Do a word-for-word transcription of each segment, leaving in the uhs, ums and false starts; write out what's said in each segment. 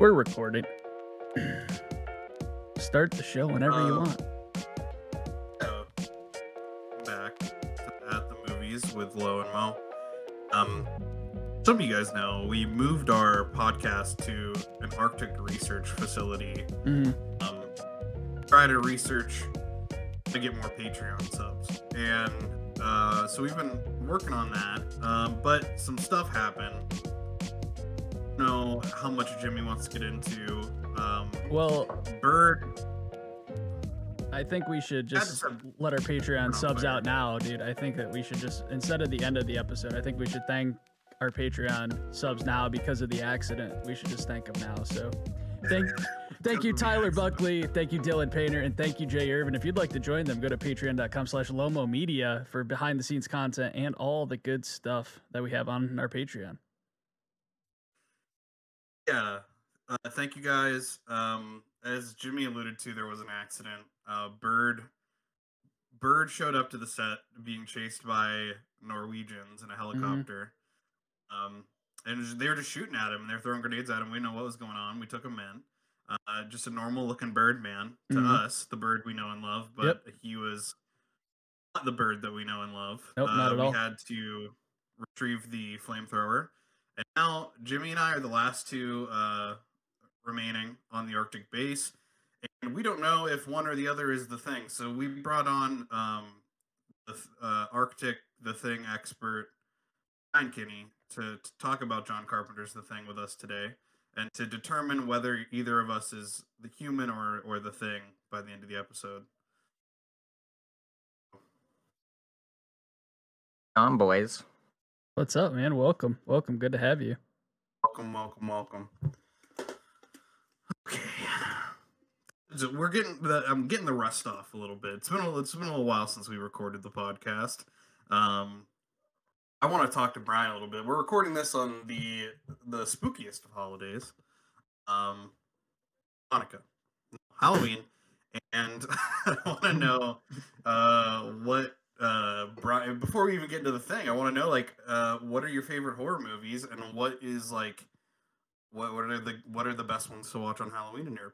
We're recorded. Start the show whenever um, you want. Uh, back at the movies with Lo and Mo. Um, some of you guys know we moved our podcast to an Arctic research facility. Mm-hmm. Um, try to research to get more Patreon subs, and uh, so we've been working on that. Uh, but some stuff happened. Know how much Jimmy wants to get into. Um, well, Bird, I think we should just have, let our Patreon subs player. out now, dude. I think that we should just, instead of the end of the episode, I think we should thank our Patreon subs now because of the accident. We should just thank them now. So thank thank you, Tyler Buckley. Thank you, Dylan Painter. And thank you, Jay Irvin. If you'd like to join them, go to patreon.com slash Lomo Media for behind the scenes content and all the good stuff that we have on our Patreon. Yeah, uh, thank you guys. Um, as Jimmy alluded to, there was an accident. Uh, Bird, Bird showed up to the set being chased by Norwegians in a helicopter. Mm-hmm. Um, and they were just shooting at him. And they were throwing grenades at him. We know what was going on. We took him in. Uh, just a normal-looking bird man to mm-hmm. us, the bird we know and love. But yep. he was not the bird that we know and love. Nope, uh, not at we all. had to retrieve the flamethrower. And now, Jimmy and I are the last two uh, remaining on the Arctic base, and we don't know if one or the other is the thing. So we brought on um, the uh, Arctic The Thing expert, Ryan Kinney, to, to talk about John Carpenter's The Thing with us today, and to determine whether either of us is the human or, or the thing by the end of the episode. Um, boys. What's up, man? Welcome. Welcome. Good to have you. Welcome, welcome, welcome. Okay. So we're getting the I'm getting the rust off a little bit. It's been a, it's been a little while since we recorded the podcast. Um I want to talk to Brian a little bit. We're recording this on the the spookiest of holidays. Um Hanukkah. Halloween. And I want to know uh what Uh, Brian, before we even get into the thing, I want to know, like, uh, what are your favorite horror movies, and what is like, what what are the what are the best ones to watch on Halloween, in your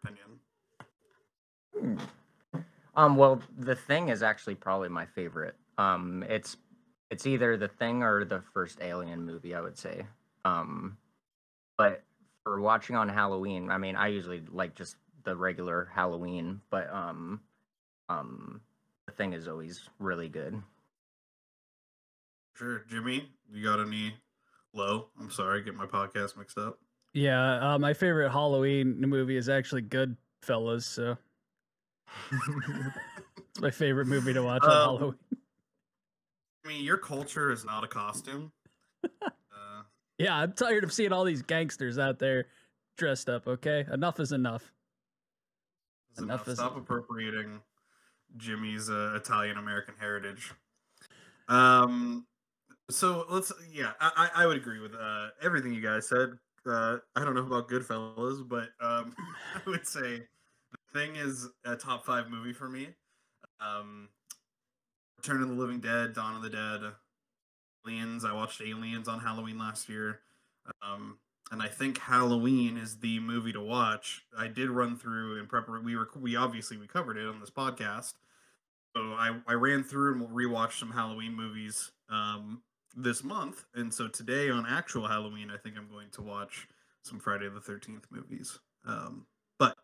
opinion? Hmm. Um, well, The Thing is actually probably my favorite. Um, it's it's either The Thing or the first Alien movie, I would say. Um, but for watching on Halloween, I mean, I usually like just the regular Halloween, but um, um. Thing is always really good. Sure. Jimmy, you got any low? I'm sorry, get my podcast mixed up. Yeah, uh, my favorite Halloween movie is actually Goodfellas, so it's my favorite movie to watch um, on Halloween. I mean, your culture is not a costume. uh, yeah, I'm tired of seeing all these gangsters out there dressed up, okay? Enough is enough. Is enough, enough is Stop enough. appropriating Jimmy's uh, Italian-American heritage. Um, so let's, yeah, I, I would agree with uh, everything you guys said. Uh, I don't know about Goodfellas, but um, I would say The Thing is a top five movie for me. Um, Return of the Living Dead, Dawn of the Dead, Aliens. I watched Aliens on Halloween last year. Um, and I think Halloween is the movie to watch. I did run through and prep. We were we obviously we covered it on this podcast. So I, I ran through and rewatched some Halloween movies um, this month. And so today on actual Halloween, I think I'm going to watch some Friday the thirteenth movies. Um, but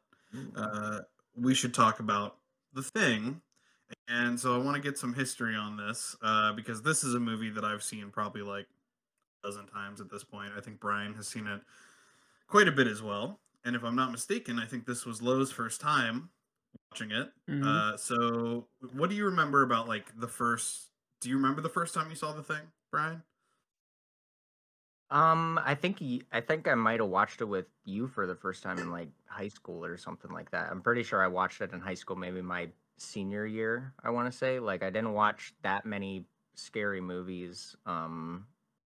uh, we should talk about The Thing. And so I want to get some history on this uh, because this is a movie that I've seen probably like dozen times at this point. I think Brian has seen it quite a bit as well. And if I'm not mistaken, I think this was Lowe's first time watching it. Mm-hmm. Uh, so what do you remember about like the first, do you remember the first time you saw The Thing, Brian? Um, I think, I think I might've watched it with you for the first time in like high school or something like that. I'm pretty sure I watched it in high school, maybe my senior year, I want to say. Like I didn't watch that many scary movies. Um,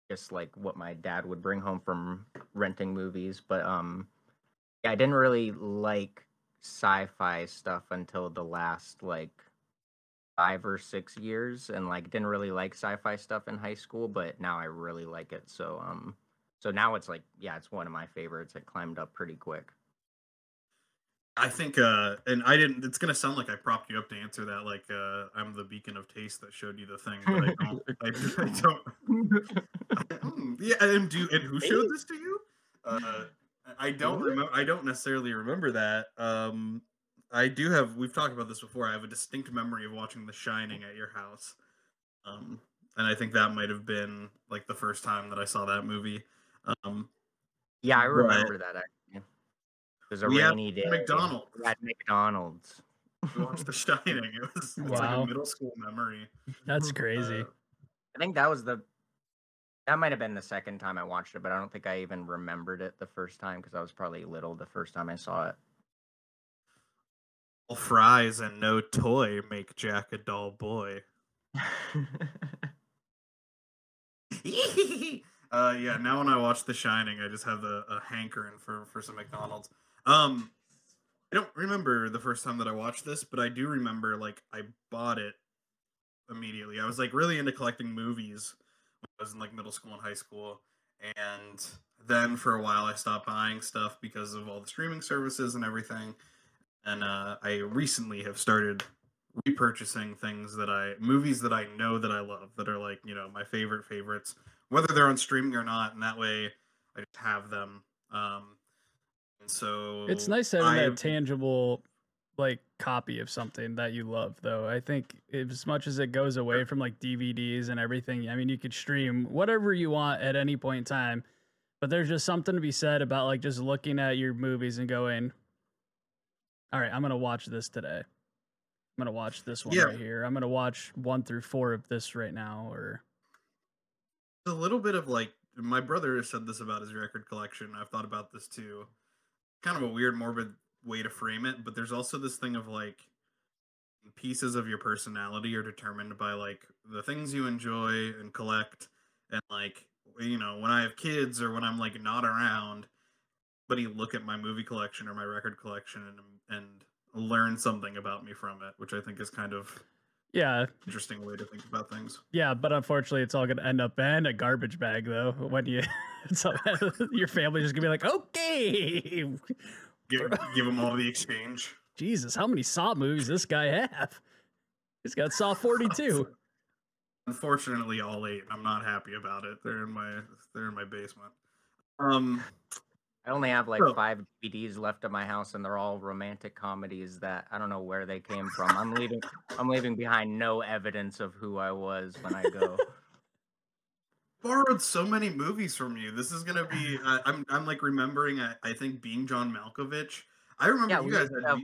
just like what my dad would bring home from renting movies. But um, yeah, I didn't really like sci-fi stuff until the last like five or six years. And like didn't really like sci-fi stuff in high school, but now I really like it. So um, so now it's like, yeah, it's one of my favorites. It climbed up pretty quick. I think, uh, and I didn't, it's going to sound like I propped you up to answer that. Like, uh, I'm the beacon of taste that showed you the thing. But I don't, I, I don't, I, mm, yeah. And do, and who showed this to you? Uh, I don't remember. I don't necessarily remember that. Um, I do have, we've talked about this before. I have a distinct memory of watching The Shining at your house. Um, and I think that might've been like the first time that I saw that movie. Um, yeah, I remember but, that. Actually. It was a we rainy had day. McDonald's. At McDonald's. We watched The Shining. It was wow. It's like a middle school memory. That's crazy. Uh, I think that was the... That might have been the second time I watched it, but I don't think I even remembered it the first time, because I was probably little the first time I saw it. Well, fries and no toy make Jack a dull boy. uh, yeah, now when I watch The Shining, I just have a, a hankering for, for some McDonald's. Um, I don't remember the first time that I watched this, but I do remember, like, I bought it immediately. I was, like, really into collecting movies when I was in, like, middle school and high school, and then for a while I stopped buying stuff because of all the streaming services and everything, and, uh, I recently have started repurchasing things that I, movies that I know that I love, that are, like, you know, my favorite favorites, whether they're on streaming or not, and that way I just have them, um... So it's nice having I, that tangible, like, copy of something that you love, though. I think as much as it goes away from, like, D V Ds and everything, I mean, you could stream whatever you want at any point in time, but there's just something to be said about, like, just looking at your movies and going, all right, I'm going to watch this today. I'm going to watch this one yeah. right here. I'm going to watch one through four of this right now. Or a little bit of, like, my brother said this about his record collection. I've thought about this, too. Kind of a weird, morbid way to frame it, but there's also this thing of, like, pieces of your personality are determined by, like, the things you enjoy and collect, and, like, you know, when I have kids or when I'm, like, not around, somebody look at my movie collection or my record collection and, and learn something about me from it, which I think is kind of yeah interesting way to think about things. Yeah, but unfortunately it's all gonna end up in a garbage bag, though, when you so your family's just gonna be like, okay, give, give them all the exchange. Jesus, how many Saw movies this guy have? He's got Saw forty-two. Unfortunately all eight. I'm not happy about it. They're in my they're in my basement. um I only have, like, five D V Ds left at my house, and they're all romantic comedies that I don't know where they came from. I'm leaving I'm leaving behind no evidence of who I was when I go. Borrowed so many movies from you. This is going to be, uh, I'm, I'm like, remembering, I, I think, Being John Malkovich. I remember yeah, you guys had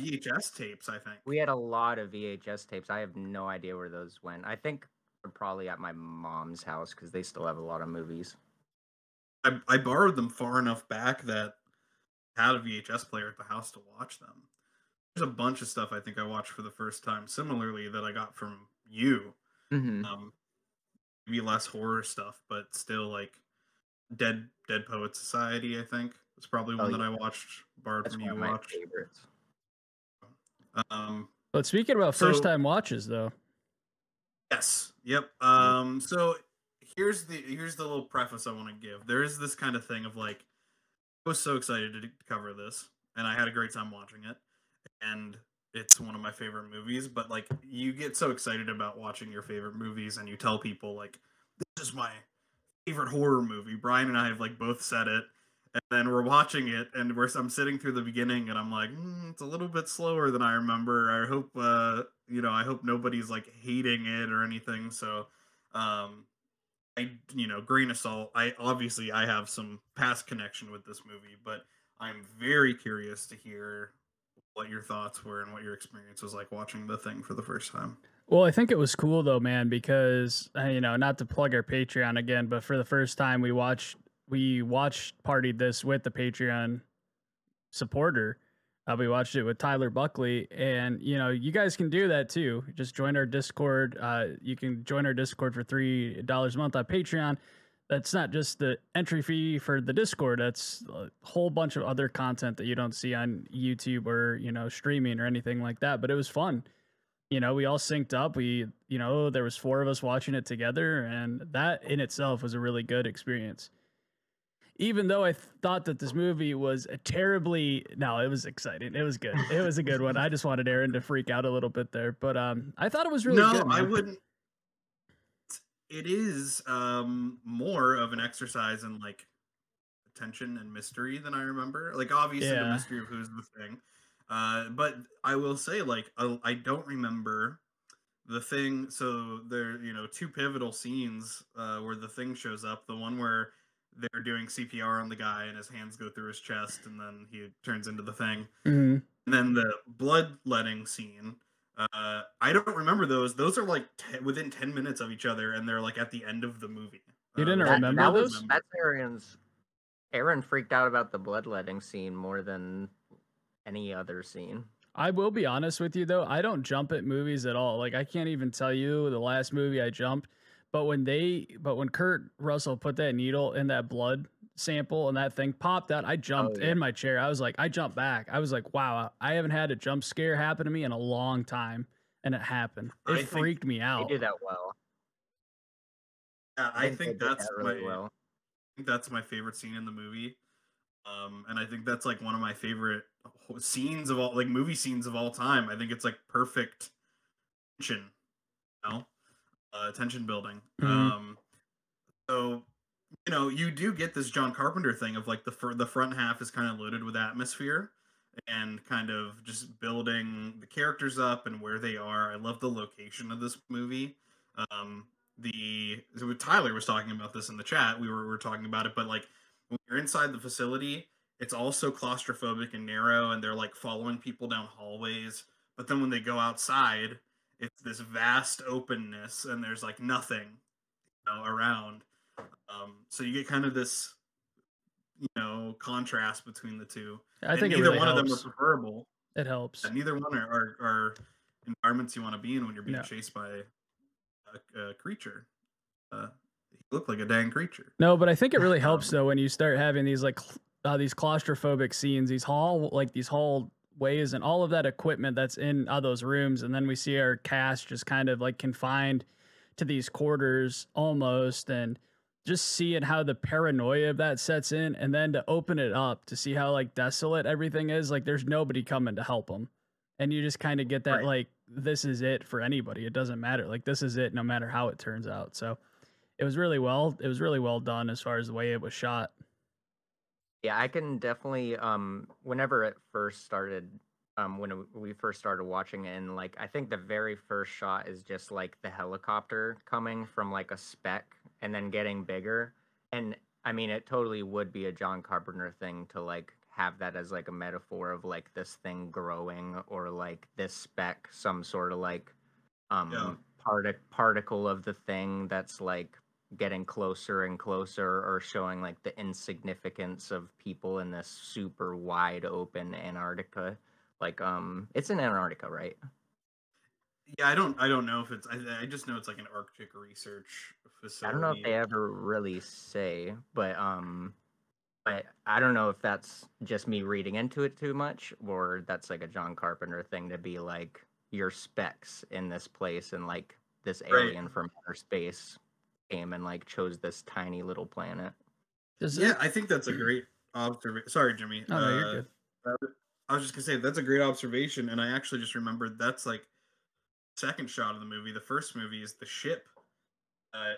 v VHS tapes, I think. We had a lot of V H S tapes. I have no idea where those went. I think they're probably at my mom's house, because they still have a lot of movies. I, I borrowed them far enough back that I had a V H S player at the house to watch them. There's a bunch of stuff I think I watched for the first time, similarly, that I got from you. Mm-hmm. Um, maybe less horror stuff, but still, like, Dead Dead Poets Society, I think, was probably one oh, yeah. that I watched, borrowed That's from you. Watched. Favorites. Um, but speaking about so, first-time watches, though. Yes. Yep. Um, so... Here's the here's the little preface I want to give. There is this kind of thing of, like, I was so excited to cover this, and I had a great time watching it, and it's one of my favorite movies, but, like, you get so excited about watching your favorite movies, and you tell people, like, this is my favorite horror movie. Brian and I have, like, both said it, and then we're watching it, and we're I'm sitting through the beginning, and I'm like, mm, it's a little bit slower than I remember. I hope, uh, you know, I hope nobody's, like, hating it or anything, so, um... I, you know, grain of salt. I obviously I have some past connection with this movie, but I'm very curious to hear what your thoughts were and what your experience was like watching The Thing for the first time. Well, I think it was cool, though, man, because, you know, not to plug our Patreon again, but for the first time we watched we watched partied this with the Patreon supporter. Uh, we watched it with Tyler Buckley, and, you know, you guys can do that too. Just join our Discord. Uh, you can join our Discord for three dollars a month on Patreon. That's not just the entry fee for the Discord. That's a whole bunch of other content that you don't see on YouTube or, you know, streaming or anything like that. But it was fun. You know, we all synced up. We, you know, there was four of us watching it together, and that in itself was a really good experience. even though I th thought that this movie was a terribly, no, it was exciting. It was good. It was a good one. I just wanted Aaron to freak out a little bit there, but um, I thought it was really no, good. No, I wouldn't. It is um, more of an exercise in like tension and mystery than I remember. Like obviously yeah. the mystery of who's the thing. Uh, but I will say like, I, I don't remember the thing. So there, you know, two pivotal scenes uh, where the thing shows up. The one where they're doing C P R on the guy and his hands go through his chest and then he turns into the thing. Mm-hmm. And then the bloodletting scene. Uh, I don't remember those. Those are like within ten minutes of each other, and they're like at the end of the movie. You didn't uh, remember that, that those? Was, that's Aaron's. Aaron freaked out about the bloodletting scene more than any other scene. I will be honest with you, though. I don't jump at movies at all. Like I can't even tell you the last movie I jumped. But when they, but when Kurt Russell put that needle in that blood sample and that thing popped out, I jumped oh, yeah. in my chair. I was like, I jumped back. I was like, wow, I haven't had a jump scare happen to me in a long time, and it happened. It I freaked me out. They did that well. Yeah, I, I think, think that's that really my, well. I think that's my favorite scene in the movie, um, and I think that's like one of my favorite scenes of all, like movie scenes of all time. I think it's like perfect tension, you know, uh, tension building. Mm-hmm. Um, so. You know, you do get this John Carpenter thing of like the fr the front half is kind of loaded with atmosphere and kind of just building the characters up and where they are. I love the location of this movie. Um, the so Tyler was talking about this in the chat. We were we were talking about it, but like when you're inside the facility, it's all so claustrophobic and narrow, and they're like following people down hallways. But then when they go outside, it's this vast openness, and there's like nothing, you know, around. Um, so you get kind of this, you know, contrast between the two. I think neither one of them are preferable. It helps. And neither one are, are, are environments you want to be in when you're being chased by a, a creature. Uh, you look like a dang creature. No, but I think it really helps though when you start having these like uh, these claustrophobic scenes, these hall like these hallways, and all of that equipment that's in uh, those rooms, and then we see our cast just kind of like confined to these quarters almost, and just seeing how the paranoia of that sets in, and then to open it up to see how like desolate everything is. Like there's nobody coming to help them. And you just kind of get that, right. like, this is it for anybody. It doesn't matter. Like this is it no matter how it turns out. So it was really well, it was really well done as far as the way it was shot. Yeah, I can definitely, um, whenever it first started, um, when we first started watching it, and like, I think the very first shot is just like the helicopter coming from like a speck and then getting bigger. And I mean, it totally would be a John Carpenter thing to like have that as like a metaphor of like this thing growing, or like this speck, some sort of like um yeah. partic particle of the thing that's like getting closer and closer, or showing like the insignificance of people in this super wide open Antarctica. Like um it's in Antarctica, right? Yeah, I don't. I don't know if it's. I, I just know it's like an Arctic research facility. I don't know if they ever really say, but um, but I don't know if that's just me reading into it too much, or that's like a John Carpenter thing to be like your specs in this place, and like this alien right. from outer space came and like chose this tiny little planet. Does yeah, I think that's a great observation. Sorry, Jimmy. Oh, no, uh, you're good. I was just gonna say that's a great observation, and I actually just remembered that's like. Second shot of the movie. The first movie is the ship uh,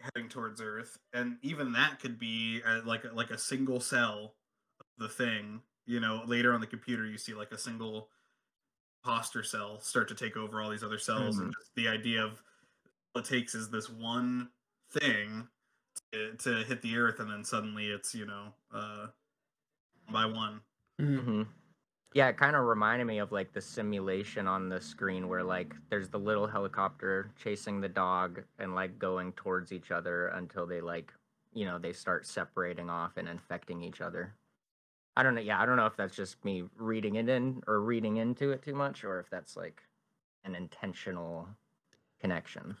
heading towards Earth, and even that could be uh, like like a single cell of the thing. You know, later on the computer, you see like a single imposter cell start to take over all these other cells, mm-hmm. and just the idea of all it takes is this one thing to, to hit the Earth, and then suddenly it's you know uh, one by one. Mm-hmm. Yeah, it kind of reminded me of, like, the simulation on the screen where, like, there's the little helicopter chasing the dog and, like, going towards each other until they, like, you know, they start separating off and infecting each other. I don't know. Yeah, I don't know if that's just me reading it in or reading into it too much, or if that's, like, an intentional connection.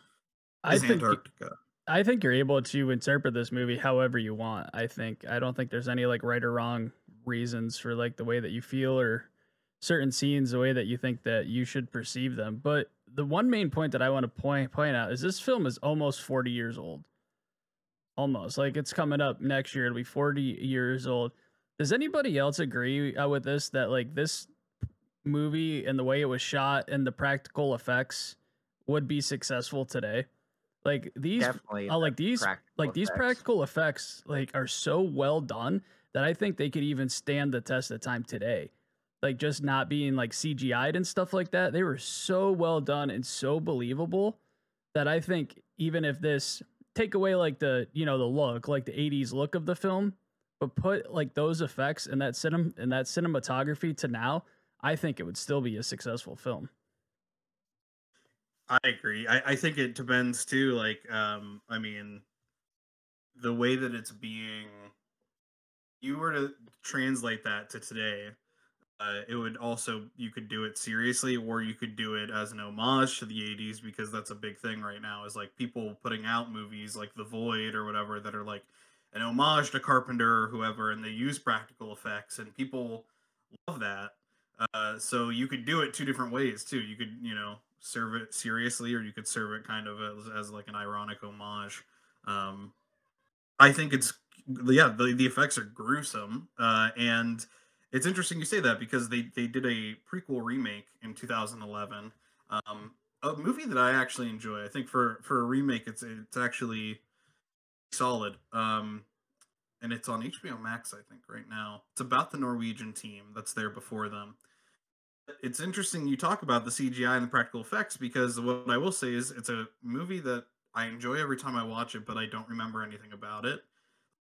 I think Antarctica. I think you're able to interpret this movie however you want. I think I don't think there's any like right or wrong reasons for like the way that you feel or certain scenes, the way that you think that you should perceive them. But the one main point that I want to point point out is this film is almost forty years old. almost. Like, it's coming up next year. It'll be forty years old. Does anybody else agree uh, with this, that like this movie and the way it was shot and the practical effects would be successful today? Like these, uh, like these, like these practical effects like are so well done that I think they could even stand the test of time today. Like just not being like C G I'd and stuff like that. They were so well done and so believable that I think even if this take away like the, you know, the look, like the eighties look of the film, but put like those effects and that cinema and that cinematography to now, I think it would still be a successful film. I agree. I, I think it depends too. Like, um, I mean, the way that it's being, you were to translate that to today, uh, it would also, you could do it seriously, or you could do it as an homage to the eighties, because that's a big thing right now, is like people putting out movies like The Void or whatever that are like an homage to Carpenter or whoever, and they use practical effects, and people love that. Uh, so you could do it two different ways too. You could, you know, serve it seriously, or you could serve it kind of as, as like an ironic homage. Um, I think it's, yeah, the, the effects are gruesome. Uh, and it's interesting you say that, because they, they did a prequel remake in two thousand eleven. Um, a movie that I actually enjoy. I think for, for a remake, it's, it's actually solid. Um, and it's on H B O Max, I think, right now. It's about the Norwegian team that's there before them. It's interesting you talk about the C G I and the practical effects, because what I will say is it's a movie that I enjoy every time I watch it, but I don't remember anything about it.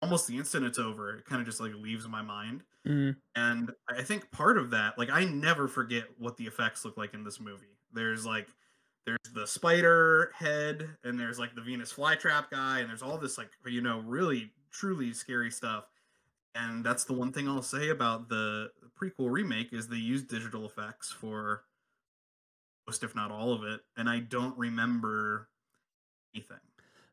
Almost the instant it's over, it kind of just like leaves my mind. Mm. And I think part of that, like I never forget what the effects look like in this movie. There's like, there's the spider head, and there's like the Venus flytrap guy, and there's all this like, you know, really truly scary stuff. And that's the one thing I'll say about the prequel remake, is they used digital effects for most, if not all of it. And I don't remember anything.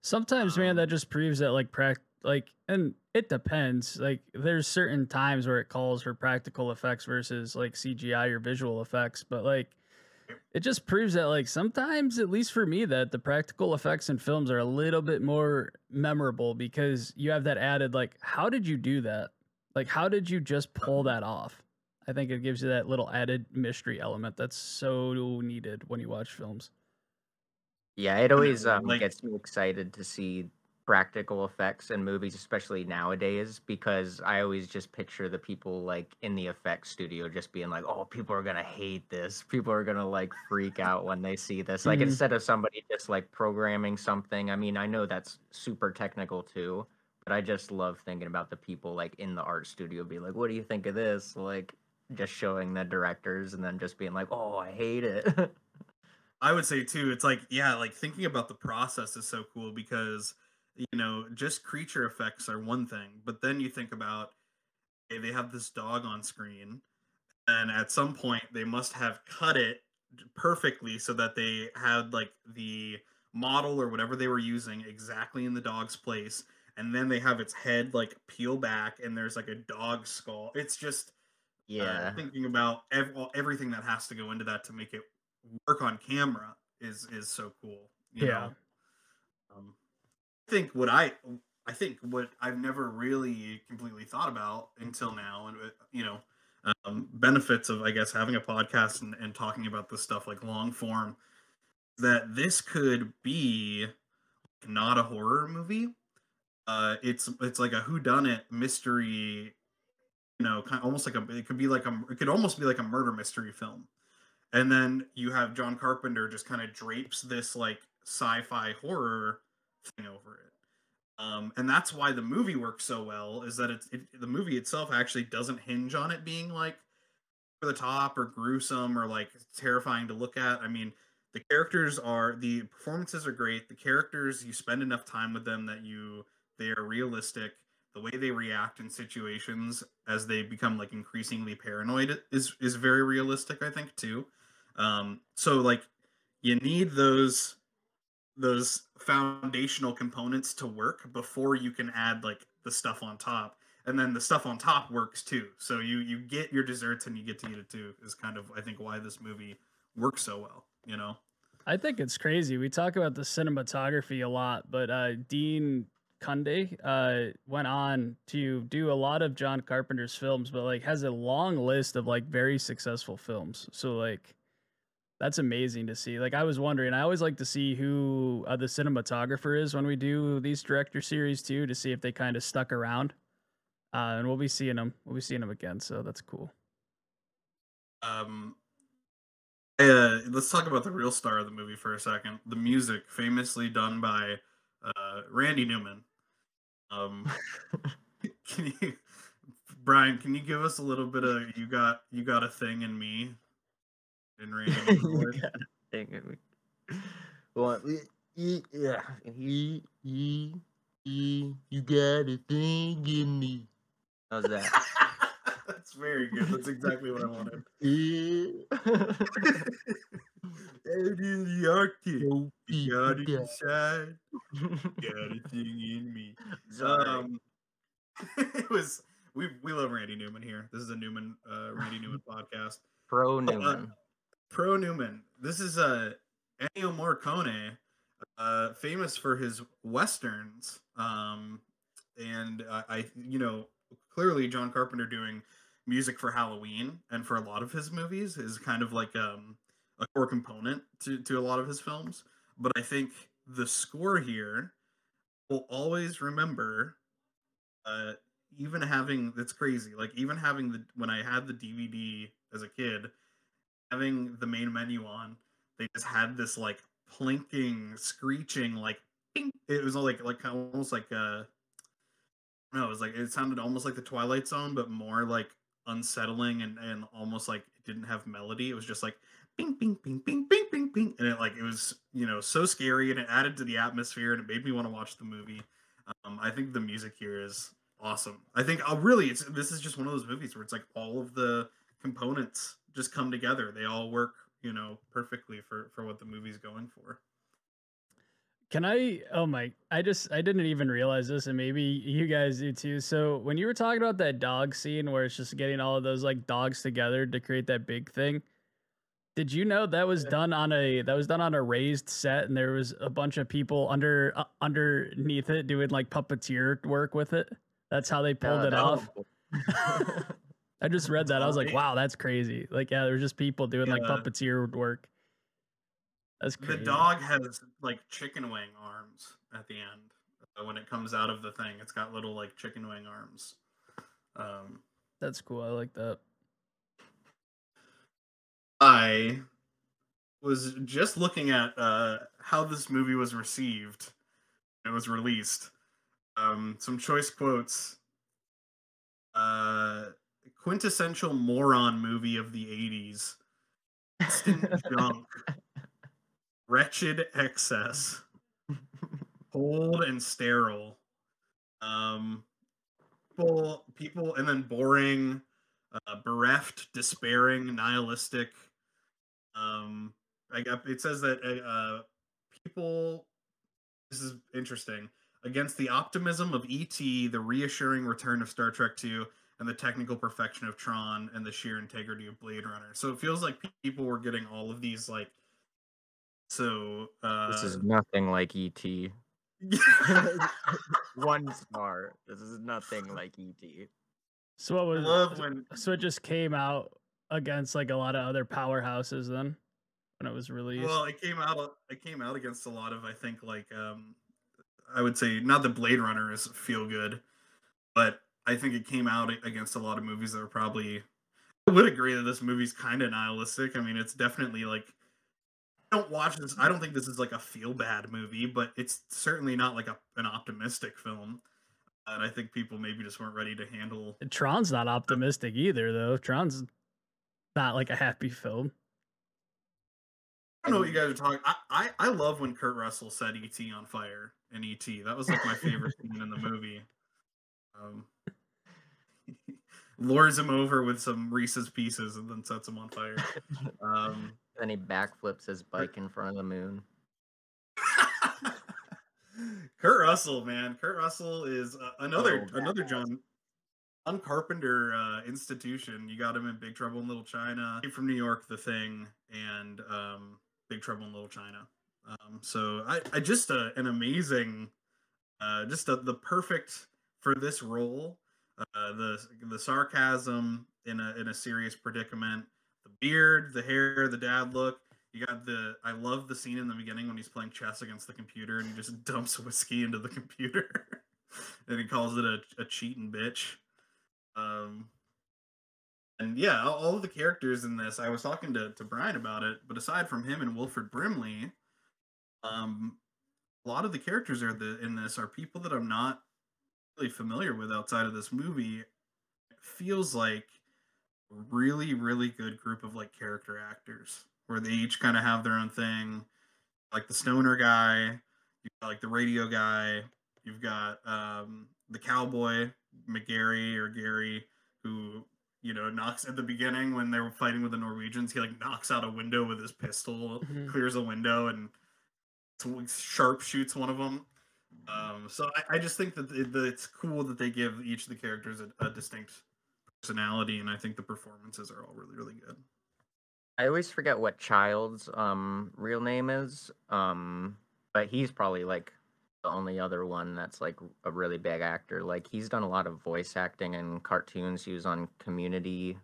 Sometimes, um, man, that just proves that like pract like, and it depends. Like there's certain times where it calls for practical effects versus like C G I or visual effects. But like, it just proves that like sometimes, at least for me, that the practical effects in films are a little bit more memorable, because you have that added like, how did you do that? Like, how did you just pull that off? I think it gives you that little added mystery element that's so needed when you watch films. Yeah, it always um, like, gets me excited to see practical effects in movies, especially nowadays, because I always just picture the people like in the effects studio just being like, oh, people are gonna hate this, people are gonna like freak out when they see this. Like, mm-hmm. Instead of somebody just like programming something, I mean, I know that's super technical too, but I just love thinking about the people like in the art studio be like, what do you think of this? Like, just showing the directors and then just being like, oh, I hate it. I would say too, it's like, yeah, like thinking about the process is so cool, because you know, just creature effects are one thing, but then you think about, okay, they have this dog on screen, and at some point they must have cut it perfectly so that they had like the model or whatever they were using exactly in the dog's place, and then they have its head like peel back, and there's like a dog skull. It's just, yeah, uh, thinking about ev everything that has to go into that to make it work on camera is is so cool. You yeah. Know? Um, think what I I think what I've never really completely thought about until now, and you know, um, benefits of I guess having a podcast and, and talking about this stuff like long form, that this could be not a horror movie. Uh, it's it's like a whodunit mystery, you know, kind of almost like a it could be like a it could almost be like a murder mystery film, and then you have John Carpenter just kind of drapes this like sci-fi horror thing over it, um and that's why the movie works so well, is that it's it, the movie itself actually doesn't hinge on it being like over the top or gruesome or like terrifying to look at. I mean, the characters are the performances are great, the characters, you spend enough time with them that you they are realistic, the way they react in situations as they become like increasingly paranoid is is very realistic, I think too. Um so like you need those those foundational components to work before you can add like the stuff on top, and then the stuff on top works too. So you you get your desserts and you get to eat it too, is kind of I think why this movie works so well. You know, I think it's crazy. We talk about the cinematography a lot, but uh Dean Cundey uh, went on to do a lot of John Carpenter's films, but like has a long list of like very successful films. So like, that's amazing to see. Like I was wondering, I always like to see who uh, the cinematographer is when we do these director series too, to see if they kind of stuck around. Uh, and we'll be seeing them. We'll be seeing them again. So that's cool. Um, uh, let's talk about the real star of the movie for a second. The music, famously done by uh, Randy Newman. Um, can you, Brian? Can you give us a little bit of you got you got a thing in me? In Randy Newman. You got a thing in me. Well, e, yeah, he he he. You got a thing in me. How's that? That's very good. That's exactly what I wanted. Yeah. Out in the Arctic, oh, you got it inside. Got a thing in me. Um, it was we we love Randy Newman here. This is a Newman uh, Randy Newman podcast. Pro Newman. Uh, Pro Newman. This is a uh, Ennio Morricone, uh, famous for his westerns. Um, and uh, I, you know, clearly John Carpenter doing music for Halloween and for a lot of his movies is kind of like um, a core component to, to a lot of his films. But I think the score here will always remember, uh, even having, that's crazy, like even having the, when I had the D V D as a kid, having the main menu on, they just had this like plinking, screeching, like, ping. It was like, like almost like a, no, it was like, it sounded almost like the Twilight Zone, but more like unsettling and, and almost like it didn't have melody. It was just like, bing, bing, bing, bing, bing, bing, bing. And it like, it was, you know, so scary and it added to the atmosphere and it made me want to watch the movie. Um, I think the music here is awesome. I think I'll really, it's, this is just one of those movies where it's like all of the components just come together. They all work, you know, perfectly for, for what the movie's going for. Can I, oh my, I just, I didn't even realize this, and maybe you guys do too. So when you were talking about that dog scene where it's just getting all of those like dogs together to create that big thing, did you know that was done on a, that was done on a raised set, and there was a bunch of people under, uh, underneath it doing like puppeteer work with it? That's how they pulled yeah, it off. I just read that. I was like, wow, that's crazy. Like, yeah, there were just people doing yeah. like puppeteer work. That's crazy. The dog has like chicken wing arms at the end. So when it comes out of the thing, it's got little like chicken wing arms. Um, That's cool. I like that. I was just looking at uh, how this movie was received. It was released. Um, some choice quotes. Uh, quintessential moron movie of the eighties. Instant junk. Wretched excess, cold and sterile, um, people, people, and then boring, uh, bereft, despairing, nihilistic. Um, I got, it says that uh, people. This is interesting. Against the optimism of E T, the reassuring return of Star Trek two, and the technical perfection of Tron, and the sheer integrity of Blade Runner. So it feels like people were getting all of these like. So uh, this is nothing like E T One star. This is nothing like E T So what was I love when, so it just came out against like a lot of other powerhouses then when it was released. Well, it came out. It came out against a lot of I think like um, I would say not the Blade Runner is feel good, but I think it came out against a lot of movies that were probably. I would agree that this movie's kind of nihilistic. I mean, it's definitely like. I don't watch this. I don't think this is like a feel bad movie, but it's certainly not like a, an optimistic film. And I think people maybe just weren't ready to handle. And Tron's not optimistic either, though. Tron's not like a happy film. I don't know what you guys are talking. I I, I love when Kurt Russell set E T on fire in E T That was like my favorite scene in the movie. Um, lures him over with some Reese's Pieces and then sets him on fire. Um. Then he backflips his bike in front of the moon. Kurt Russell, man, Kurt Russell is uh, another oh, another John, John Carpenter uh, institution. You got him in Big Trouble in Little China, from New York, The Thing, and um, Big Trouble in Little China. Um, so I, I just uh, an amazing uh, just the, the perfect for this role. Uh, the the sarcasm in a in a serious predicament, the beard, the hair, the dad look. You got the I love the scene in the beginning when he's playing chess against the computer and he just dumps whiskey into the computer and he calls it a, a cheating bitch. Um, and yeah, all of the characters in this, I was talking to, to Brian about it, but aside from him and Wilford Brimley, um, a lot of the characters are the in this are people that I'm not really familiar with outside of this movie. It feels like a really, really good group of like character actors, where they each kind of have their own thing. Like the stoner guy, you've got like the radio guy, you've got um, the cowboy, McGarry or Gary, who, you know, knocks at the beginning when they were fighting with the Norwegians, he like knocks out a window with his pistol, mm-hmm. clears a window and sharp shoots one of them. Um, so I, I just think that it's cool that they give each of the characters a, a distinct personality, and I think the performances are all really, really good. I always forget what Child's um, real name is, um, but he's probably, like, the only other one that's, like, a really big actor. Like, he's done a lot of voice acting in cartoons. He was on Community.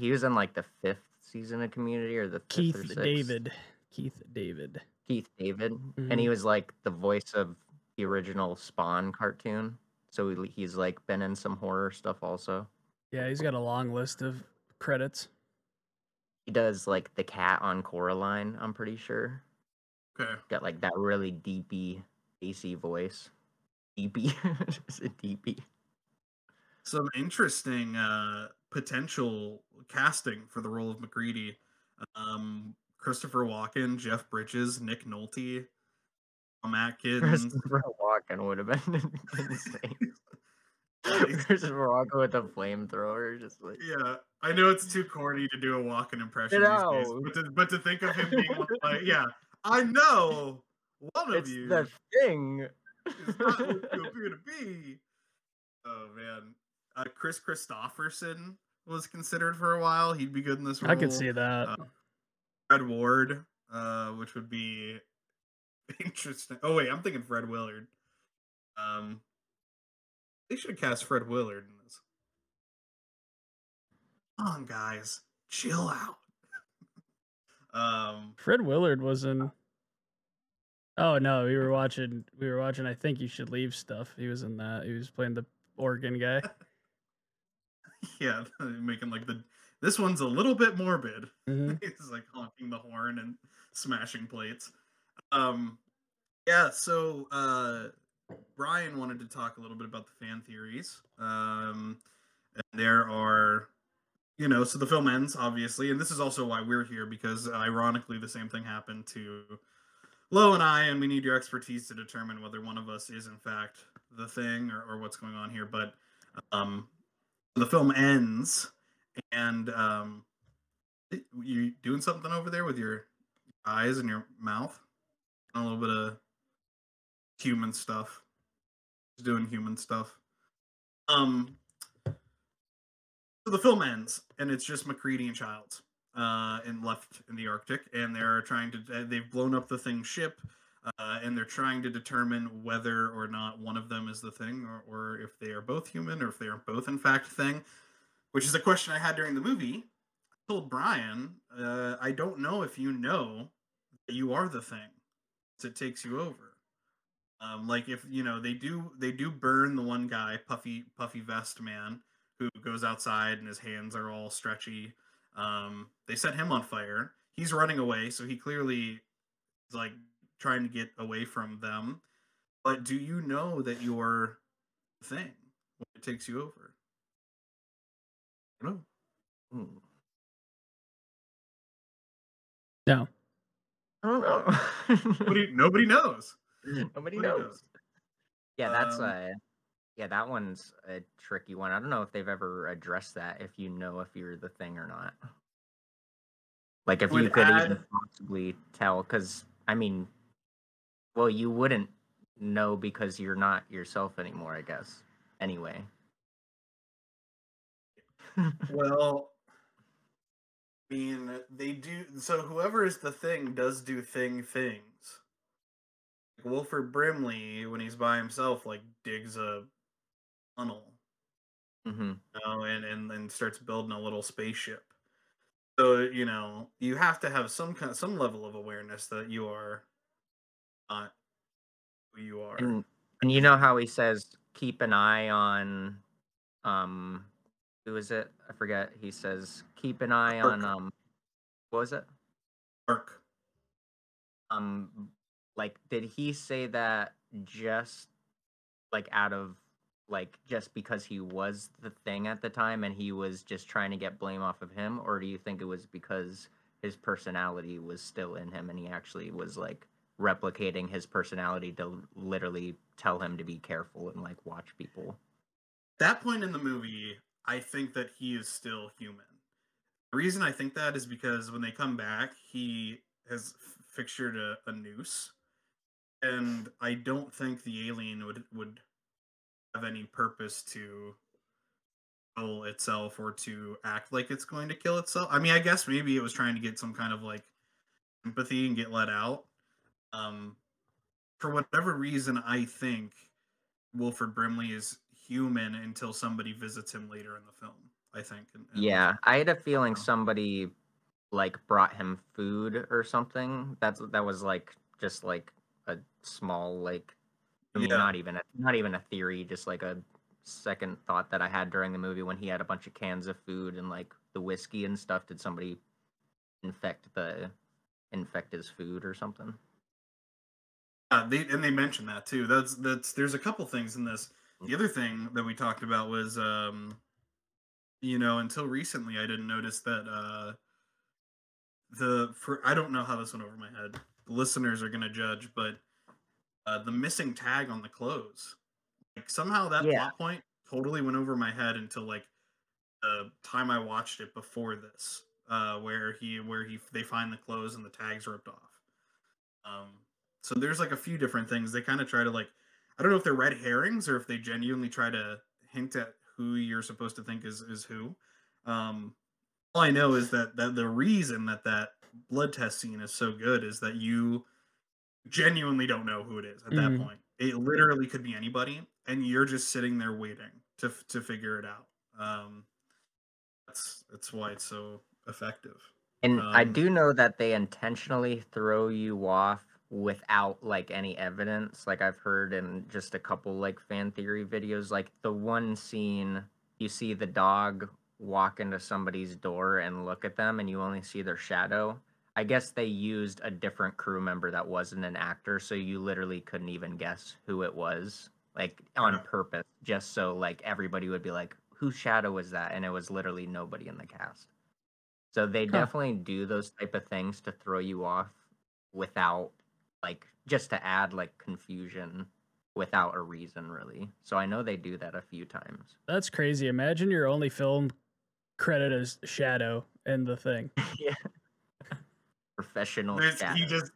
He was in, like, the fifth season of Community, or the fifth Keith or sixth. David. Keith David. Keith David. Mm-hmm. And he was, like, the voice of the original Spawn cartoon. So he's, like, been in some horror stuff also. Yeah, he's got a long list of credits. He does, like, the cat on Coraline, I'm pretty sure. Okay. Got, like, that really deepy, bassy voice. Deepy. Just a deepy. Some interesting uh, potential casting for the role of MacReady. Um, Christopher Walken, Jeff Bridges, Nick Nolte, Tom Atkins. Christopher Walken would have been insane. There's a Morocco with a flamethrower, just like yeah. I know it's too corny to do a Walken impression these days, but to, but to think of him being like, yeah, I know one of it's you. It's the thing. It's not what you appear to be. Oh man, uh, Chris Christopherson was considered for a while. He'd be good in this role. I could see that. Uh, Fred Ward, uh, which would be interesting. Oh wait, I'm thinking Fred Willard. Um. They should cast Fred Willard in this. Come on, guys. Chill out. um, Fred Willard was in... Oh, no, we were watching... We were watching I Think You Should Leave stuff. He was in that. He was playing the organ guy. Yeah, making like the... This one's a little bit morbid. Mm-hmm. He's like honking the horn and smashing plates. Um, yeah, so... Uh, Brian wanted to talk a little bit about the fan theories. Um, and there are, you know, so the film ends, obviously, and this is also why we're here, because ironically the same thing happened to Lo and I, and we need your expertise to determine whether one of us is in fact the thing or, or what's going on here. But um, the film ends, and um, you doing something over there with your eyes and your mouth? A little bit of human stuff. Just doing human stuff. Um, so the film ends, and it's just MacReady and Childs, uh, and left in the Arctic, and they're trying to. They've blown up the Thing ship, uh, and they're trying to determine whether or not one of them is the Thing, or, or if they are both human, or if they are both in fact Thing. Which is a question I had during the movie. I told Brian, uh, I don't know if you know that you are the Thing, so it takes you over. Um, like if you know they do they do burn the one guy, puffy puffy vest man, who goes outside and his hands are all stretchy. Um, they set him on fire. He's running away, so he clearly is like trying to get away from them. But do you know that you're the Thing when it takes you over? No. Mm. No. I don't know. nobody, nobody knows. Nobody knows. Yeah, that's um, a yeah. That one's a tricky one. I don't know if they've ever addressed that. If you know if you're the Thing or not, like if you could add, even possibly tell, because I mean, well, you wouldn't know because you're not yourself anymore, I guess. Anyway. Well, I mean, they do. So whoever is the Thing does do Thing things. Wilford Brimley, when he's by himself, like digs a tunnel, mm-hmm. you know, and and then starts building a little spaceship. So you know you have to have some kind, some level of awareness that you are not who you are. And, and you know how he says, "Keep an eye on," um, who is it? I forget. He says, "Keep an eye Kirk. on," um, what was it? Kirk. Um. Like, did he say that just, like, out of, like, just because he was the thing at the time and he was just trying to get blame off of him? Or do you think it was because his personality was still in him and he actually was, like, replicating his personality to literally tell him to be careful and, like, watch people? That point in the movie, I think that he is still human. The reason I think that is because when they come back, he has fixtured a, a noose. And I don't think the alien would, would have any purpose to kill itself or to act like it's going to kill itself. I mean, I guess maybe it was trying to get some kind of, like, empathy and get let out. Um, for whatever reason, I think Wilford Brimley is human until somebody visits him later in the film, I think. And, and yeah, I had a feeling you know. somebody, like, brought him food or something. That's, that was, like, just, like, a small, like, I mean, yeah. not even a, not even a theory, just like a second thought that I had during the movie when he had a bunch of cans of food and like the whiskey and stuff. Did somebody infect the infect his food or something? Uh, they and they mentioned that too. That's that's. There's a couple things in this. The other thing that we talked about was, um, you know, until recently I didn't notice that uh, the for I don't know how this went over my head. The listeners are going to judge, but uh, the missing tag on the clothes. Like, somehow that yeah. plot point totally went over my head until, like, the time I watched it before this, uh, where he where he they find the clothes and the tag's ripped off. Um, so there's, like, a few different things. They kind of try to, like, I don't know if they're red herrings or if they genuinely try to hint at who you're supposed to think is, is who. Um, all I know is that, that the reason that that blood test scene is so good is that you genuinely don't know who it is at that mm. point. It literally could be anybody, and you're just sitting there waiting to to figure it out. Um, that's that's why it's so effective. And um, I do know that they intentionally throw you off without like any evidence. Like I've heard in just a couple like fan theory videos, like the one scene you see the dog walk into somebody's door and look at them, and you only see their shadow. I guess they used a different crew member that wasn't an actor, so you literally couldn't even guess who it was, like, on yeah. purpose, just so, like, everybody would be like, whose shadow was that? And it was literally nobody in the cast. So they huh. definitely do those type of things to throw you off without, like, just to add, like, confusion without a reason, really. So I know they do that a few times. That's crazy. Imagine your only film credit as Shadow and The Thing. Yeah. Professional Shadow. He just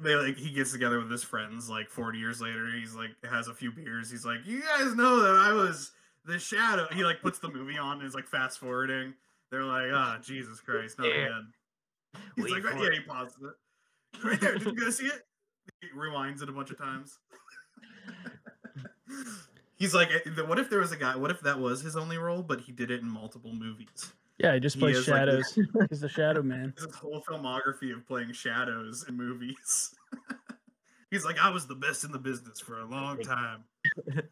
they like he gets together with his friends like forty years later. He's like has a few beers. He's like, you guys know that I was the Shadow. He like puts the movie on and is like fast forwarding. They're like, ah, oh, Jesus Christ, not bad. He's Wait like, right, yeah, he pauses it. Right there. Did you guys see it? He rewinds it a bunch of times. He's like, what if there was a guy, what if that was his only role, but he did it in multiple movies? Yeah, he just plays he shadows. Like, he's the shadow man. His whole filmography of playing shadows in movies. He's like, I was the best in the business for a long time.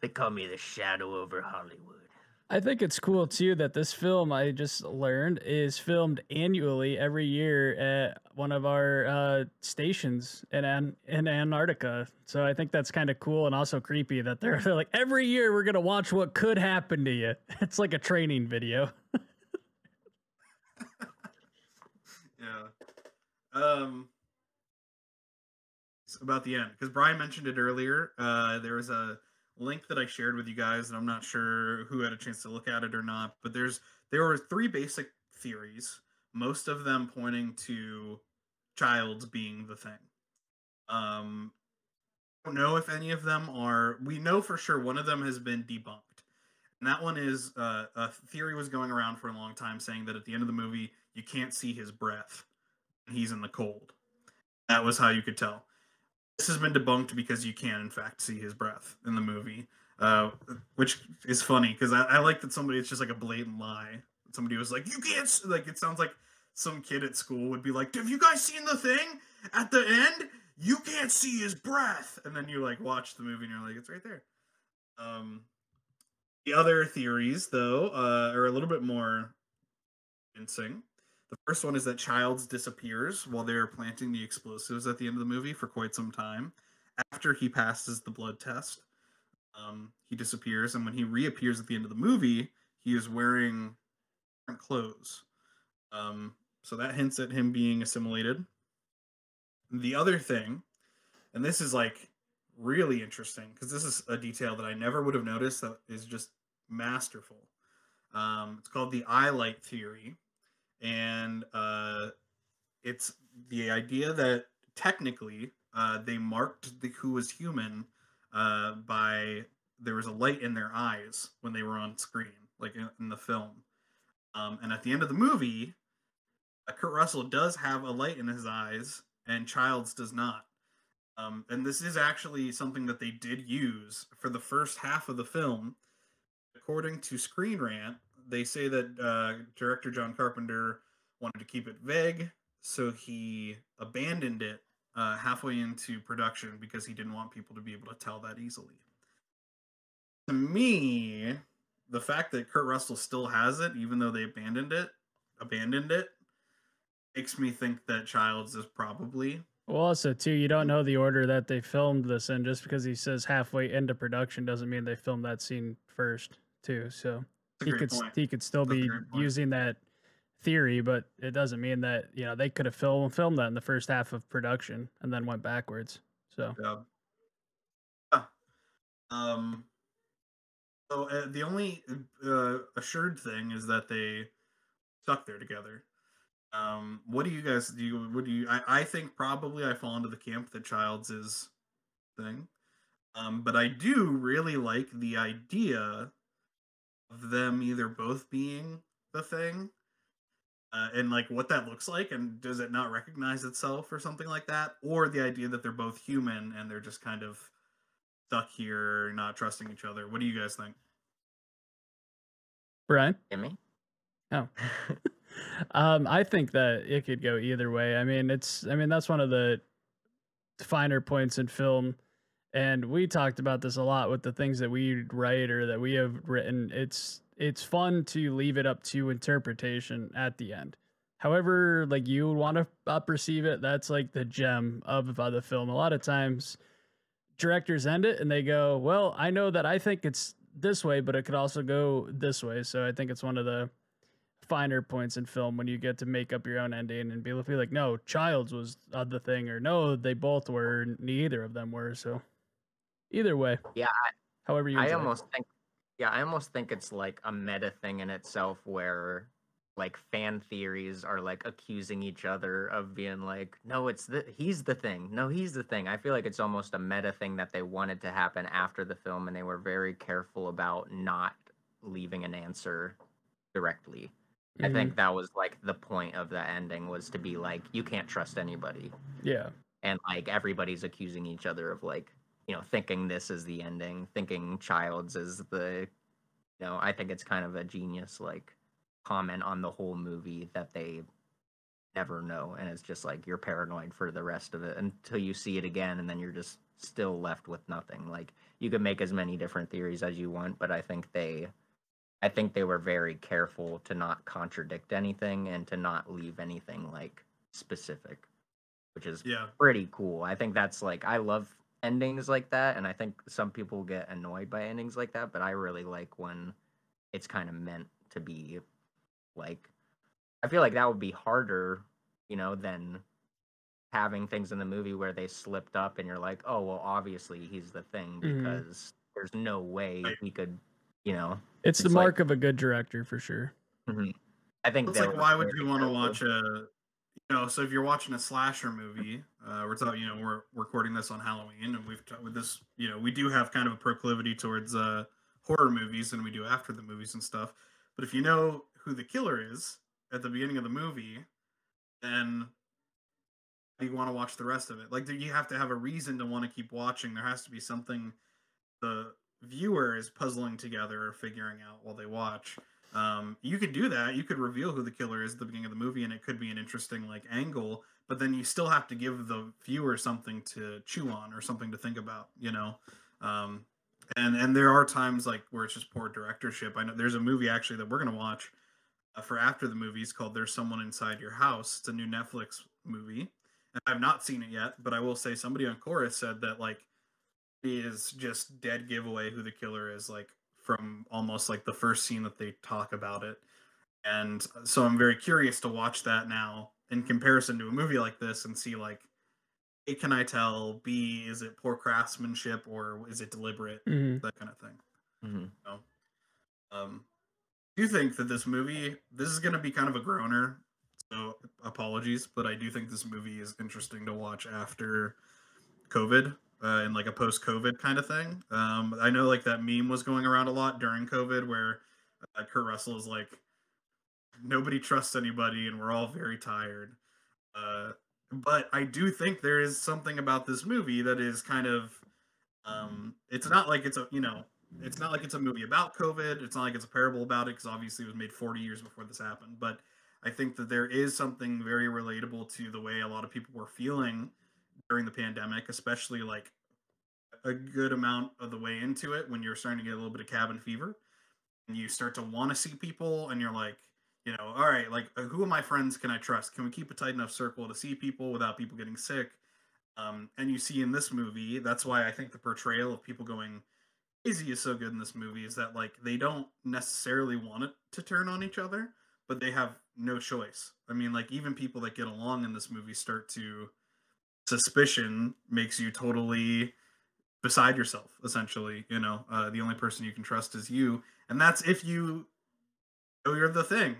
They call me the shadow over Hollywood. I think it's cool, too, that this film, I just learned, is filmed annually every year at one of our uh, stations in, An in Antarctica. So I think that's kind of cool and also creepy that they're, they're like, every year we're going to watch what could happen to you. It's like a training video. Yeah. Um, it's about the end, because Brian mentioned it earlier. Uh, there was a link that I shared with you guys, and I'm not sure who had a chance to look at it or not, but there's there were three basic theories, most of them pointing to Childs being the thing. Um, I don't know if any of them are... We know for sure one of them has been debunked. And that one is... Uh, a theory was going around for a long time saying that at the end of the movie, you can't see his breath. He's in the cold. That was how you could tell. This has been debunked because you can, in fact, see his breath in the movie, uh, which is funny because I, I like that somebody, it's just like a blatant lie. Somebody was like, you can't, like, it sounds like some kid at school would be like, have you guys seen The Thing? At the end, you can't see his breath. And then you, like, watch the movie and you're like, it's right there. Um, the other theories, though, uh, are a little bit more convincing. The first one is that Childs disappears while they're planting the explosives at the end of the movie for quite some time. After he passes the blood test, um, he disappears. And when he reappears at the end of the movie, he is wearing different clothes. Um, so that hints at him being assimilated. The other thing, and this is like really interesting because this is a detail that I never would have noticed that is just masterful. Um, it's called the eye light theory. And uh, it's the idea that technically uh, they marked the, who was human uh, by there was a light in their eyes when they were on screen, like in, in the film. Um, and at the end of the movie, uh, Kurt Russell does have a light in his eyes, and Childs does not. Um, and this is actually something that they did use for the first half of the film. According to Screen Rant, they say that uh, director John Carpenter wanted to keep it vague, so he abandoned it uh, halfway into production because he didn't want people to be able to tell that easily. To me, the fact that Kurt Russell still has it, even though they abandoned it, abandoned it, makes me think that Childs is probably... Well, also, too, you don't know the order that they filmed this in. Just because he says halfway into production doesn't mean they filmed that scene first, too, so... He could, he could still be using that theory, but it doesn't mean that, you know, they could have filmed filmed that in the first half of production and then went backwards. So, yeah. Yeah. Um, so uh, the only uh, assured thing is that they stuck there together. Um, what do you guys do? You, what do you? I, I think probably I fall into the camp that Childs is thing, um, but I do really like the idea of them either both being the thing, uh, and like what that looks like, and does it not recognize itself or something like that, or the idea that they're both human and they're just kind of stuck here, not trusting each other. What do you guys think? Brian? Jimmy? Oh. um, I think that it could go either way. I mean, it's, I mean, that's one of the finer points in film. And we talked about this a lot with the things that we write or that we have written. It's it's fun to leave it up to interpretation at the end. However, like you want to uh, perceive it, that's like the gem of uh, the film. A lot of times directors end it and they go, well, I know that I think it's this way, but it could also go this way. So I think it's one of the finer points in film when you get to make up your own ending and be like, no, Childs was uh, the thing, or no, they both were, neither of them were, so... Either way. Yeah. I, However you I almost it. think yeah, I almost think it's like a meta thing in itself where like fan theories are like accusing each other of being like, no, it's the he's the thing. No, he's the thing. I feel like it's almost a meta thing that they wanted to happen after the film, and they were very careful about not leaving an answer directly. Mm-hmm. I think that was like the point of the ending, was to be like, you can't trust anybody. Yeah. And like everybody's accusing each other of like, you know, thinking this is the ending, thinking Childs is the, you know, I think it's kind of a genius, like, comment on the whole movie that they never know, and it's just like, you're paranoid for the rest of it until you see it again, and then you're just still left with nothing. Like, you can make as many different theories as you want, but I think they, I think they were very careful to not contradict anything and to not leave anything, like, specific, which is yeah. pretty cool. I think that's, like, I love endings like that, and I think some people get annoyed by endings like that, but I really like when it's kind of meant to be like, I feel like that would be harder, you know, than having things in the movie where they slipped up and you're like, oh, well, obviously he's the thing because mm-hmm. there's no way he could, you know. It's, it's the mark like, of a good director for sure. Mm-hmm. I think it's like, why would you want to watch a You know, so if you're watching a slasher movie, uh, we're talking, you know, we're recording this on Halloween, and we've talked with this, you know, we do have kind of a proclivity towards uh, horror movies than we do after the movies and stuff. But if you know who the killer is at the beginning of the movie, then you want to watch the rest of it. Like, you have to have a reason to want to keep watching. There has to be something the viewer is puzzling together or figuring out while they watch. Um, you could do that. You could reveal who the killer is at the beginning of the movie, and it could be an interesting, like, angle. But then you still have to give the viewer something to chew on or something to think about, you know? Um, and, and there are times, like, where it's just poor directorship. I know there's a movie, actually, that we're going to watch uh, for after the movie. It's called There's Someone Inside Your House. It's a new Netflix movie. And I've not seen it yet, but I will say somebody on Chorus said that, like, it is just dead giveaway who the killer is, like, from almost, like, the first scene that they talk about it. And so I'm very curious to watch that now in comparison to a movie like this and see, like, A, can I tell? B, is it poor craftsmanship or is it deliberate? Mm-hmm. That kind of thing. Mm-hmm. So, um, I do think that this movie, this is going to be kind of a groaner, so apologies, but I do think this movie is interesting to watch after COVID. Uh, in like a post-COVID kind of thing. Um, I know like that meme was going around a lot during COVID where uh, Kurt Russell is like, nobody trusts anybody and we're all very tired. Uh, but I do think there is something about this movie that is kind of, um, it's not like it's a, you know, it's not like it's a movie about COVID. It's not like it's a parable about it because obviously it was made forty years before this happened. But I think that there is something very relatable to the way a lot of people were feeling during the pandemic, especially like a good amount of the way into it when you're starting to get a little bit of cabin fever and you start to want to see people and you're like, you know, all right, like who of my friends can I trust? Can we keep a tight enough circle to see people without people getting sick? Um, and you see in this movie, that's why I think the portrayal of people going crazy is so good in this movie is that like, they don't necessarily want it to turn on each other, but they have no choice. I mean, like even people that get along in this movie start to suspicion makes you totally beside yourself, essentially. You know, uh, the only person you can trust is you, and that's if you know you're the thing,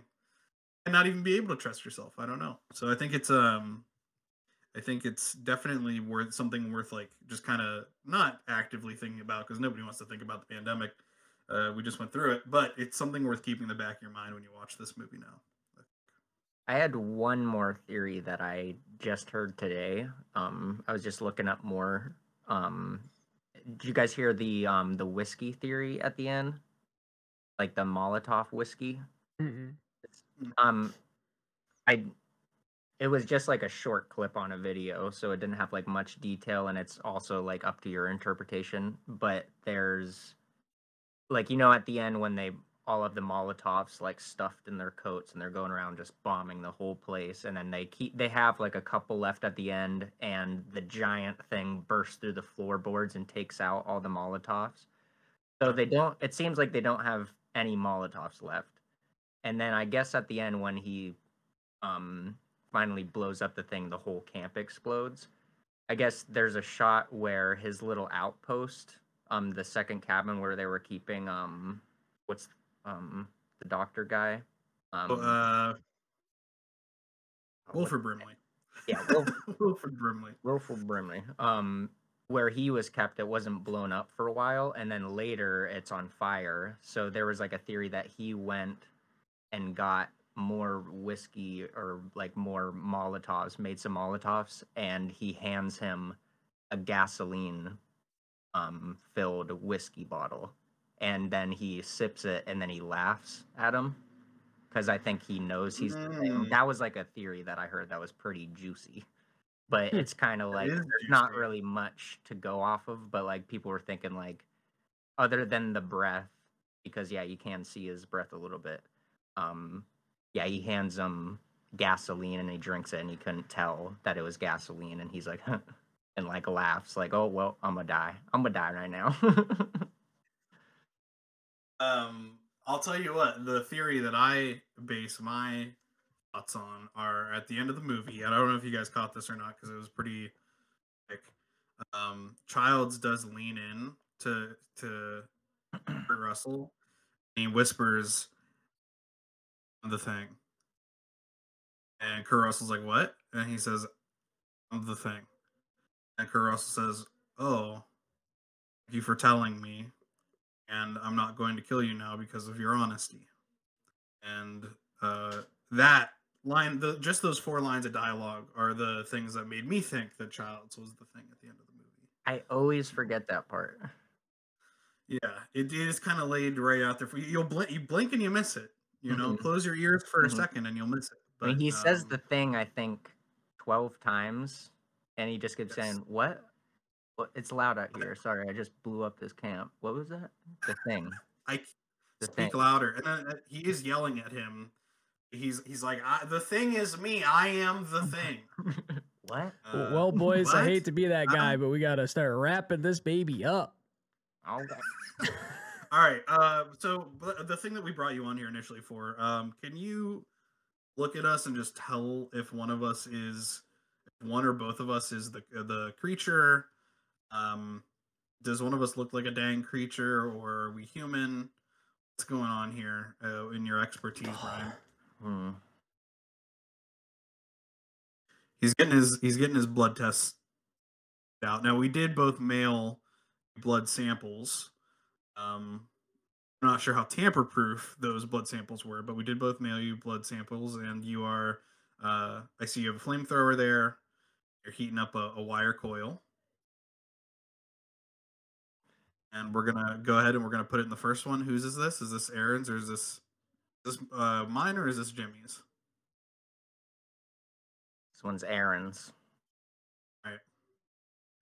and not even be able to trust yourself. I don't know. So I think it's um, I think it's definitely worth something worth like just kind of not actively thinking about because nobody wants to think about the pandemic. Uh, we just went through it, but it's something worth keeping in the back of your mind when you watch this movie now. I had one more theory that I just heard today. Um, I was just looking up more. Um, did you guys hear the um, the whiskey theory at the end? Like the Molotov whiskey? Mm-hmm. Um, I, it was just like a short clip on a video, so it didn't have like much detail, and it's also like up to your interpretation. But there's, like, you know, at the end when they... all of the Molotovs like stuffed in their coats and they're going around just bombing the whole place. And then they keep, they have like a couple left at the end and the giant thing bursts through the floorboards and takes out all the Molotovs. So they don't, it seems like they don't have any Molotovs left. And then I guess at the end when he um, finally blows up the thing, the whole camp explodes. I guess there's a shot where his little outpost, um, the second cabin where they were keeping, um, what's Um, the doctor guy. Um, uh, Wilford Brimley. Yeah, Wil Wilford Brimley. Wilford Brimley. Um, where he was kept, it wasn't blown up for a while, and then later it's on fire. So there was like a theory that he went and got more whiskey or like more Molotovs, made some Molotovs, and he hands him a gasoline um, filled whiskey bottle. And then he sips it, and then he laughs at him, because I think he knows he's the thing. That was, like, a theory that I heard that was pretty juicy. But it's kind of, like, there's not really much to go off of, but, like, people were thinking, like, other than the breath, because, yeah, you can see his breath a little bit. Um, yeah, he hands him gasoline, and he drinks it, and he couldn't tell that it was gasoline, and he's like, and, like, laughs, like, oh, well, I'm gonna die. I'm gonna die right now. Um, I'll tell you what, the theory that I base my thoughts on are at the end of the movie. I don't know if you guys caught this or not, because it was pretty quick. Um, Childs does lean in to, to Kurt Russell, and he whispers the thing. And Kurt Russell's like, what? And he says, I'm the thing. And Kurt Russell says, oh, thank you for telling me. And I'm not going to kill you now because of your honesty. And uh, that line, the just those four lines of dialogue are the things that made me think that Child's was the thing at the end of the movie. I always forget that part. Yeah, it is kind of laid right out there. For you. You'll blink, you blink and you miss it. You know, mm-hmm. close your ears for a mm-hmm. second and you'll miss it. But I mean, he um, says the thing, I think, twelve times, and he just keeps yes. saying, "What? Well, it's loud out here. Sorry, I just blew up this camp. What was that? The thing." I the speak thing. louder, and then he is yelling at him. He's he's like, I, "The thing is me. I am the thing." What? Uh, well, boys, what? I hate to be that guy, um, but we gotta start wrapping this baby up. All right. All right. Uh, so the thing that we brought you on here initially for, um, can you look at us and just tell if one of us is, if one or both of us is the the creature? Um, does one of us look like a dang creature, or are we human? What's going on here uh, in your expertise, Brian? Hmm. He's getting his he's getting his blood tests out now. We did both mail blood samples. Um, I'm not sure how tamper-proof those blood samples were, but we did both mail you blood samples, and you are, uh, I see you have a flamethrower there. You're heating up a, a wire coil. And we're going to go ahead and we're going to put it in the first one. Whose is this? Is this Aaron's, or is this, is this uh, mine, or is this Jimmy's? This one's Aaron's. All right.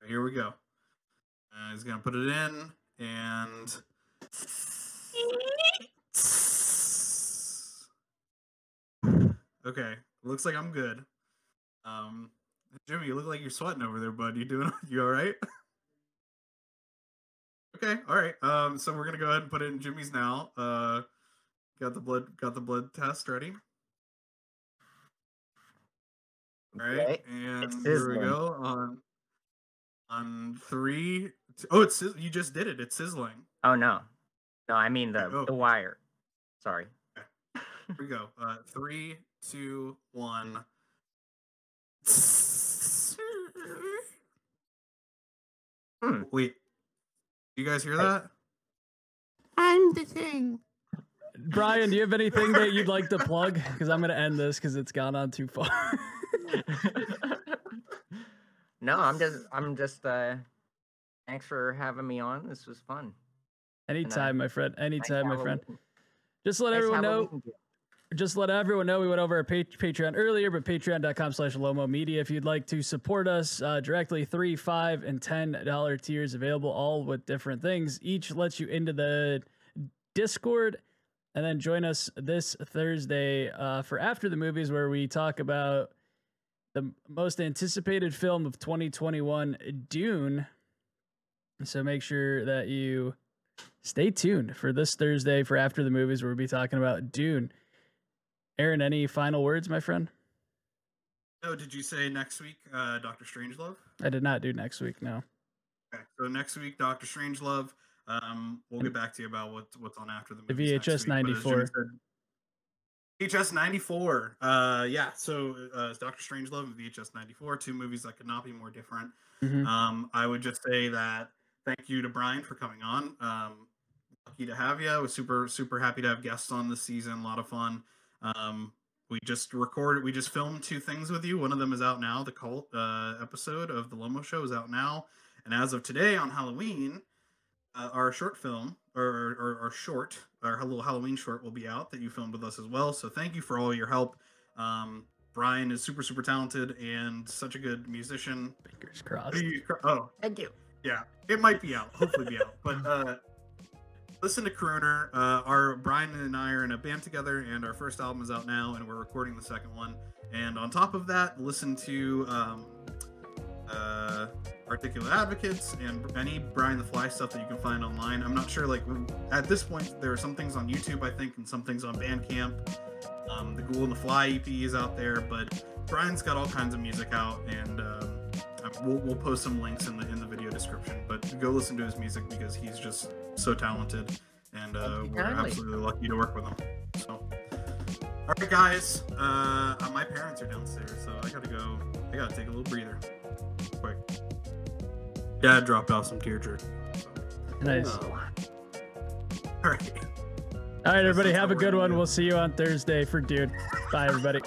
Here we go. Uh, he's going to put it in. And okay, looks like I'm good. Um, Jimmy, you look like you're sweating over there, bud. You doing? You all right? Okay, all right. Um, so we're gonna go ahead and put it in Jimmy's now. Uh, got the blood, got the blood test ready. All right, okay. And here we one. go on on three. Oh, it's you just did it. It's sizzling. Oh, no. No, I mean the, oh. the wire. Sorry. Okay. Here we go. Uh, three, two, one. Hmm. Wait. You guys hear that? I'm the thing. Brian, do you have anything that you'd like to plug? Because I'm going to end this because it's gone on too far. No, I'm just... I'm just... Uh... Thanks for having me on. This was fun. Anytime, my friend. Anytime, my friend. Just let everyone know. Just let everyone know we went over our Patreon earlier, but patreon.com slash Lomo Media. If you'd like to support us uh, directly, three, five, and ten dollar tiers available, all with different things. Each lets you into the Discord, and then join us this Thursday uh, for After the Movies, where we talk about the most anticipated film of twenty twenty-one, Dune. So make sure that you stay tuned for this Thursday for After the Movies, where we'll be talking about Dune. Aaron, any final words, my friend? Oh, did you say next week, uh, Doctor Strangelove? I did not do next week, no. Okay, so next week, Doctor Strangelove. Um, we'll get back to you about what, what's on After the Movies. The V H S ninety-four. Said, V H S ninety-four. Uh, yeah, so uh, Doctor Strangelove and V H S ninety-four, two movies that could not be more different. Mm-hmm. Um, I would just say that thank you to Brian for coming on. Um, lucky to have you. I was super, super happy to have guests on this season. A lot of fun. Um, we just recorded, we just filmed two things with you. One of them is out now. The cult uh, episode of the Lomo Show is out now. And as of today on Halloween, uh, our short film, or, or, or short, our little Halloween short will be out that you filmed with us as well. So thank you for all your help. Um, Brian is super, super talented and such a good musician. Fingers crossed. Oh, thank you. Yeah, it might be out. Hopefully be out. But uh, listen to Crooner. Uh, our Brian and I are in a band together, and our first album is out now, and we're recording the second one. And on top of that, listen to um, uh, Articulate Advocates and any Brian the Fly stuff that you can find online. I'm not sure. Like at this point, there are some things on YouTube, I think, and some things on Bandcamp. Um, the Ghoul and the Fly E P is out there, but Brian's got all kinds of music out, and um, We'll, we'll post some links in the in the video description, but go listen to his music because he's just so talented, and uh, we're absolutely lucky to work with him. So, all right, guys, uh, my parents are downstairs, so I gotta go. I gotta take a little breather, quick. Dad dropped off some tear jerky. Nice. Uh, all right. All right, everybody, have a good one. We'll see you on Thursday for Dune. Bye, everybody.